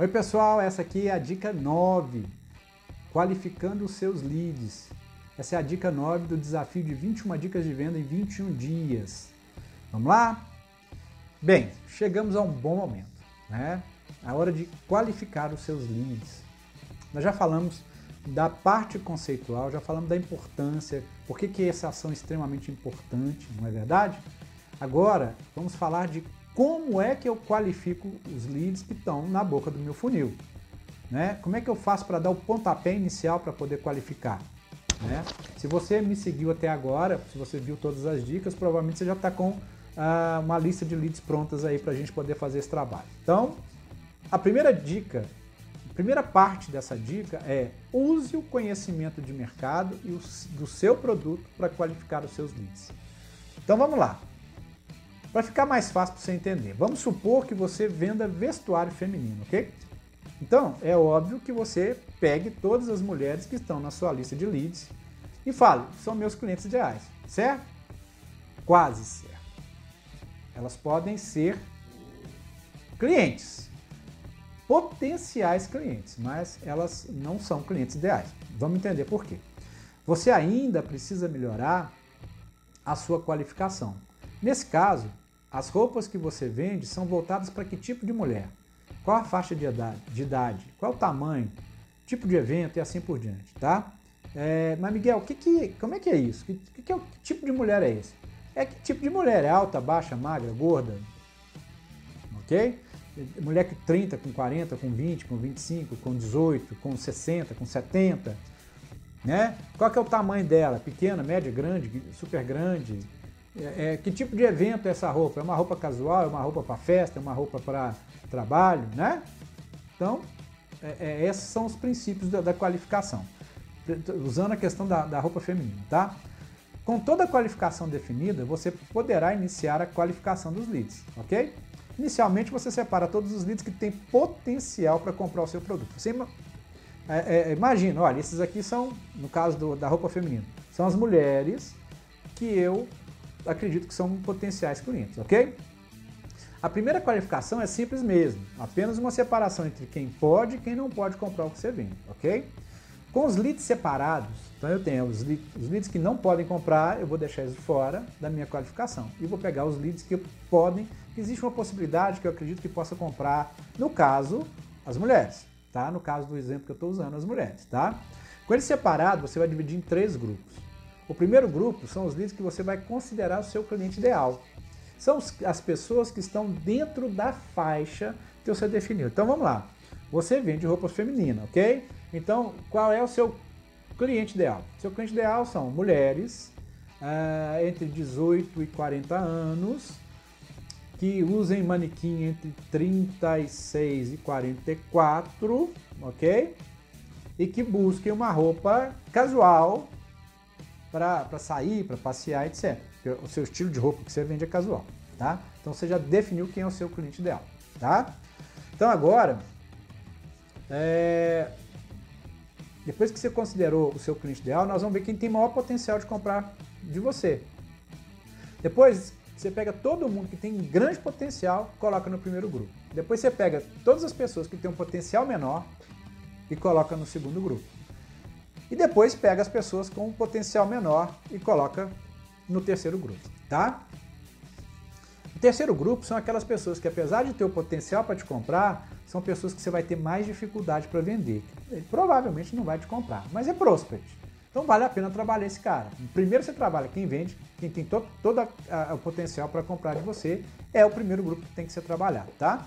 Oi pessoal, essa aqui é a dica 9, qualificando os seus leads. Essa é a dica 9 do desafio de 21 dicas de venda em 21 dias. Vamos lá? Bem, chegamos a um bom momento, né? A hora de qualificar os seus leads. Nós já falamos da parte conceitual, já falamos da importância, por que essa ação é extremamente importante, não é verdade? Agora, vamos falar de como é que eu qualifico os leads que estão na boca do meu funil, né? Como é que eu faço para dar o pontapé inicial para poder qualificar, né? Se você me seguiu até agora, se você viu todas as dicas, provavelmente você já está com uma lista de leads prontas aí para a gente poder fazer esse trabalho. Então, a primeira dica, a primeira parte dessa dica é: use o conhecimento de mercado e do seu produto para qualificar os seus leads. Então vamos lá. Para ficar mais fácil para você entender, vamos supor que você venda vestuário feminino, ok? Então, é óbvio que você pegue todas as mulheres que estão na sua lista de leads e fale: são meus clientes ideais, certo? Quase certo. Elas podem ser clientes, potenciais clientes, mas elas não são clientes ideais. Vamos entender por quê. Você ainda precisa melhorar a sua qualificação. Nesse caso, as roupas que você vende são voltadas para que tipo de mulher, qual a faixa de idade, qual o tamanho, tipo de evento e assim por diante, tá? Mas Miguel, como é que é isso? Que tipo de mulher é esse? Que tipo de mulher? É alta, baixa, magra, gorda? Ok? Mulher com 30, com 40, com 20, com 25, com 18, com 60, com 70, né? Qual que é o tamanho dela? Pequena, média, grande, super grande? Que tipo de evento é essa roupa? É uma roupa casual? É uma roupa para festa? É uma roupa para trabalho? Né? Então, esses são os princípios da qualificação, usando a questão da roupa feminina, tá? Com toda a qualificação definida, você poderá iniciar a qualificação dos leads, ok? Inicialmente, você separa todos os leads que têm potencial para comprar o seu produto. Você imagina, olha, esses aqui são, no caso da roupa feminina, são as mulheres que eu acredito que são potenciais clientes, ok? A primeira qualificação é simples mesmo, apenas uma separação entre quem pode e quem não pode comprar o que você vende, ok? Com os leads separados, então eu tenho os leads que não podem comprar, eu vou deixar eles fora da minha qualificação e vou pegar os leads que podem, que existe uma possibilidade que eu acredito que possa comprar, no caso, as mulheres, tá? No caso do exemplo que eu estou usando, as mulheres, tá? Com eles separados, você vai dividir em três grupos. O primeiro grupo são os leads que você vai considerar o seu cliente ideal. São as pessoas que estão dentro da faixa que você definiu. Então vamos lá, você vende roupas femininas, ok? Então qual é o seu cliente ideal? Seu cliente ideal são mulheres entre 18 e 40 anos, que usem manequim entre 36 e 44, ok? E que busquem uma roupa casual, para sair, para passear, etc. Porque o seu estilo de roupa que você vende é casual, tá? Então você já definiu quem é o seu cliente ideal, tá? Então agora, depois que você considerou o seu cliente ideal, nós vamos ver quem tem maior potencial de comprar de você. Depois você pega todo mundo que tem grande potencial, coloca no primeiro grupo. Depois você pega todas as pessoas que têm um potencial menor e coloca no segundo grupo. E depois pega as pessoas com um potencial menor e coloca no terceiro grupo, tá? O terceiro grupo são aquelas pessoas que, apesar de ter o potencial para te comprar, são pessoas que você vai ter mais dificuldade para vender. Ele provavelmente não vai te comprar, mas é prospect. Então vale a pena trabalhar esse cara. Primeiro você trabalha quem vende, quem tem todo o potencial para comprar de você, é o primeiro grupo que tem que ser trabalhado, tá?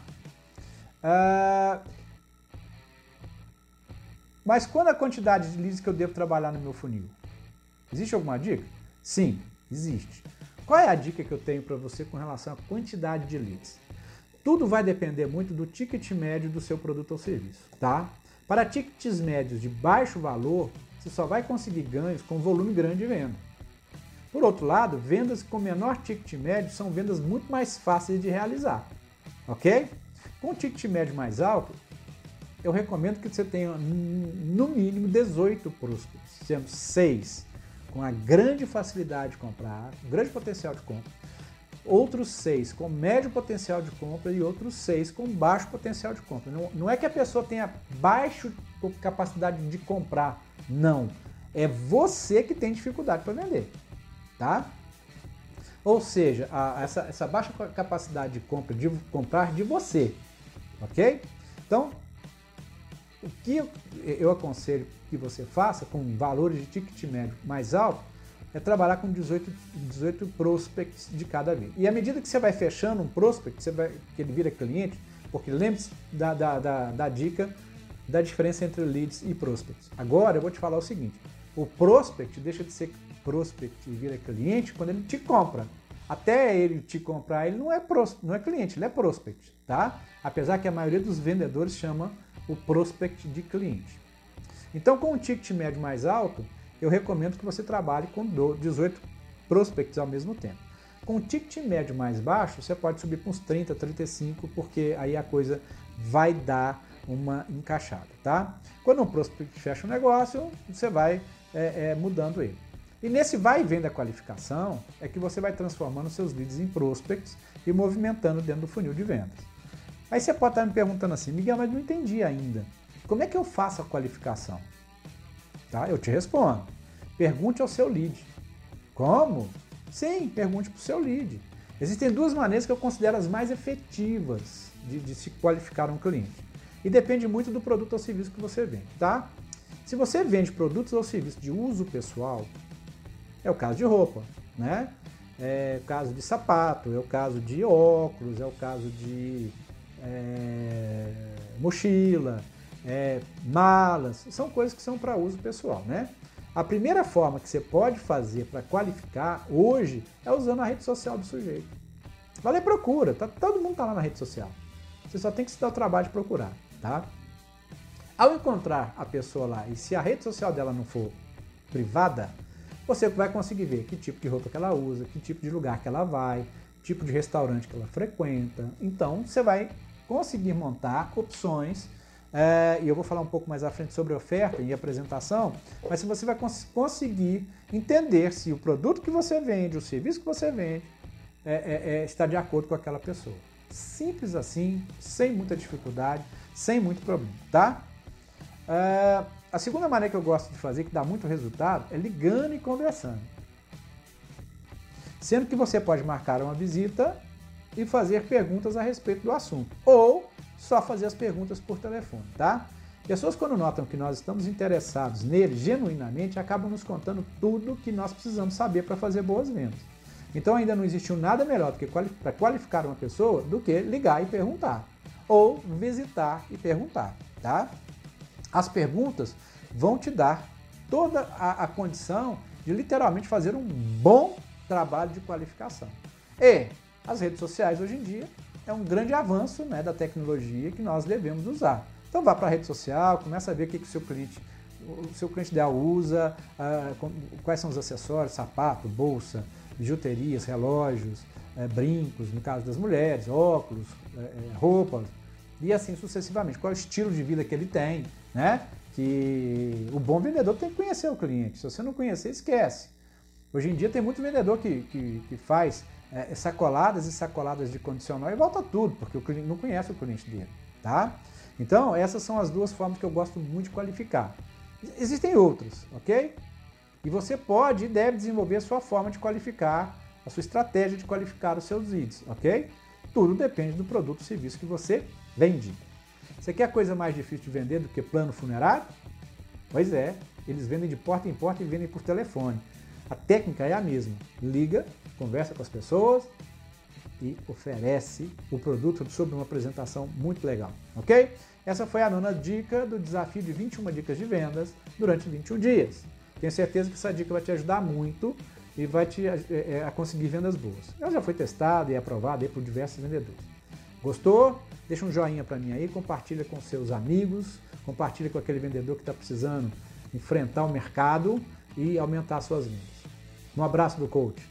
Mas qual é a quantidade de leads que eu devo trabalhar no meu funil? Existe alguma dica? Sim, existe. Qual é a dica que eu tenho para você com relação à quantidade de leads? Tudo vai depender muito do ticket médio do seu produto ou serviço, tá? Para tickets médios de baixo valor, você só vai conseguir ganhos com volume grande de venda. Por outro lado, vendas com menor ticket médio são vendas muito mais fáceis de realizar, ok? Com o ticket médio mais alto, eu recomendo que você tenha, no mínimo, 18 prospects, sendo 6 com a grande facilidade de comprar, grande potencial de compra, outros 6 com médio potencial de compra e outros 6 com baixo potencial de compra. Não é que a pessoa tenha baixa capacidade de comprar, não. É você que tem dificuldade para vender, tá? Ou seja, essa baixa capacidade de compra, de comprar de você, ok? Então, o que eu aconselho que você faça com valores de ticket médio mais alto é trabalhar com 18 prospects de cada vez. E à medida que você vai fechando um prospect, que ele vira cliente, porque lembre-se da dica da diferença entre leads e prospects. Agora eu vou te falar o seguinte: o prospect deixa de ser prospect e vira cliente quando ele te compra. Até ele te comprar, ele não é cliente, ele é prospect, tá? Apesar que a maioria dos vendedores chama o prospect de cliente. Então, com um ticket médio mais alto, eu recomendo que você trabalhe com 18 prospects ao mesmo tempo. Com um ticket médio mais baixo, você pode subir para uns 30, 35, porque aí a coisa vai dar uma encaixada, tá? Quando um prospect fecha um negócio, você vai mudando ele. E nesse vai e vem da qualificação, é que você vai transformando seus leads em prospects e movimentando dentro do funil de vendas. Aí você pode estar me perguntando assim: Miguel, mas não entendi ainda. Como é que eu faço a qualificação? Tá? Eu te respondo. Pergunte ao seu lead. Como? Sim, pergunte para o seu lead. Existem duas maneiras que eu considero as mais efetivas de se qualificar um cliente. E depende muito do produto ou serviço que você vende, tá? Se você vende produtos ou serviços de uso pessoal, é o caso de roupa, né? É o caso de sapato, é o caso de óculos, é o caso de mochila, malas, são coisas que são para uso pessoal, né? A primeira forma que você pode fazer para qualificar hoje é usando a rede social do sujeito. Vale a procura, tá? Todo mundo tá lá na rede social. Você só tem que se dar o trabalho de procurar, tá? Ao encontrar a pessoa lá, e se a rede social dela não for privada, você vai conseguir ver que tipo de roupa que ela usa, que tipo de lugar que ela vai, tipo de restaurante que ela frequenta. Então, você vai conseguir montar opções. E eu vou falar um pouco mais à frente sobre oferta e apresentação, mas você vai conseguir entender se o produto que você vende, o serviço que você vende, está de acordo com aquela pessoa. Simples assim, sem muita dificuldade, sem muito problema, tá? A segunda maneira que eu gosto de fazer, que dá muito resultado, é ligando e conversando. Sendo que você pode marcar uma visita e fazer perguntas a respeito do assunto, ou só fazer as perguntas por telefone, tá? Pessoas, quando notam que nós estamos interessados nele genuinamente, acabam nos contando tudo que nós precisamos saber para fazer boas vendas. Então ainda não existiu nada melhor para qualificar uma pessoa do que ligar e perguntar, ou visitar e perguntar, tá? As perguntas vão te dar toda a condição de literalmente fazer um bom trabalho de qualificação. E as redes sociais hoje em dia é um grande avanço, né, da tecnologia que nós devemos usar. Então vá para a rede social, começa a ver o que o seu cliente ideal usa, quais são os acessórios, sapato, bolsa, bijuterias, relógios, brincos, no caso das mulheres, óculos, roupas, e assim sucessivamente. Qual é o estilo de vida que ele tem, né? Que o bom vendedor tem que conhecer o cliente. Se você não conhecer, esquece. Hoje em dia tem muito vendedor que faz sacoladas e sacoladas de condicional e volta tudo, porque o cliente não conhece o cliente dele, tá? Então, essas são as duas formas que eu gosto muito de qualificar. Existem outras, ok? E você pode e deve desenvolver a sua forma de qualificar, a sua estratégia de qualificar os seus leads, ok? Tudo depende do produto ou serviço que você vende. Você quer coisa mais difícil de vender do que plano funerário? Pois é, eles vendem de porta em porta e vendem por telefone. A técnica é a mesma. Liga, conversa com as pessoas e oferece o produto sob uma apresentação muito legal, ok? Essa foi a nona dica do desafio de 21 dicas de vendas durante 21 dias. Tenho certeza que essa dica vai te ajudar muito e vai te a conseguir vendas boas. Ela já foi testada e aprovada por diversos vendedores. Gostou? Deixa um joinha para mim aí, compartilha com seus amigos, compartilha com aquele vendedor que está precisando enfrentar o mercado e aumentar suas vendas. Um abraço do coach.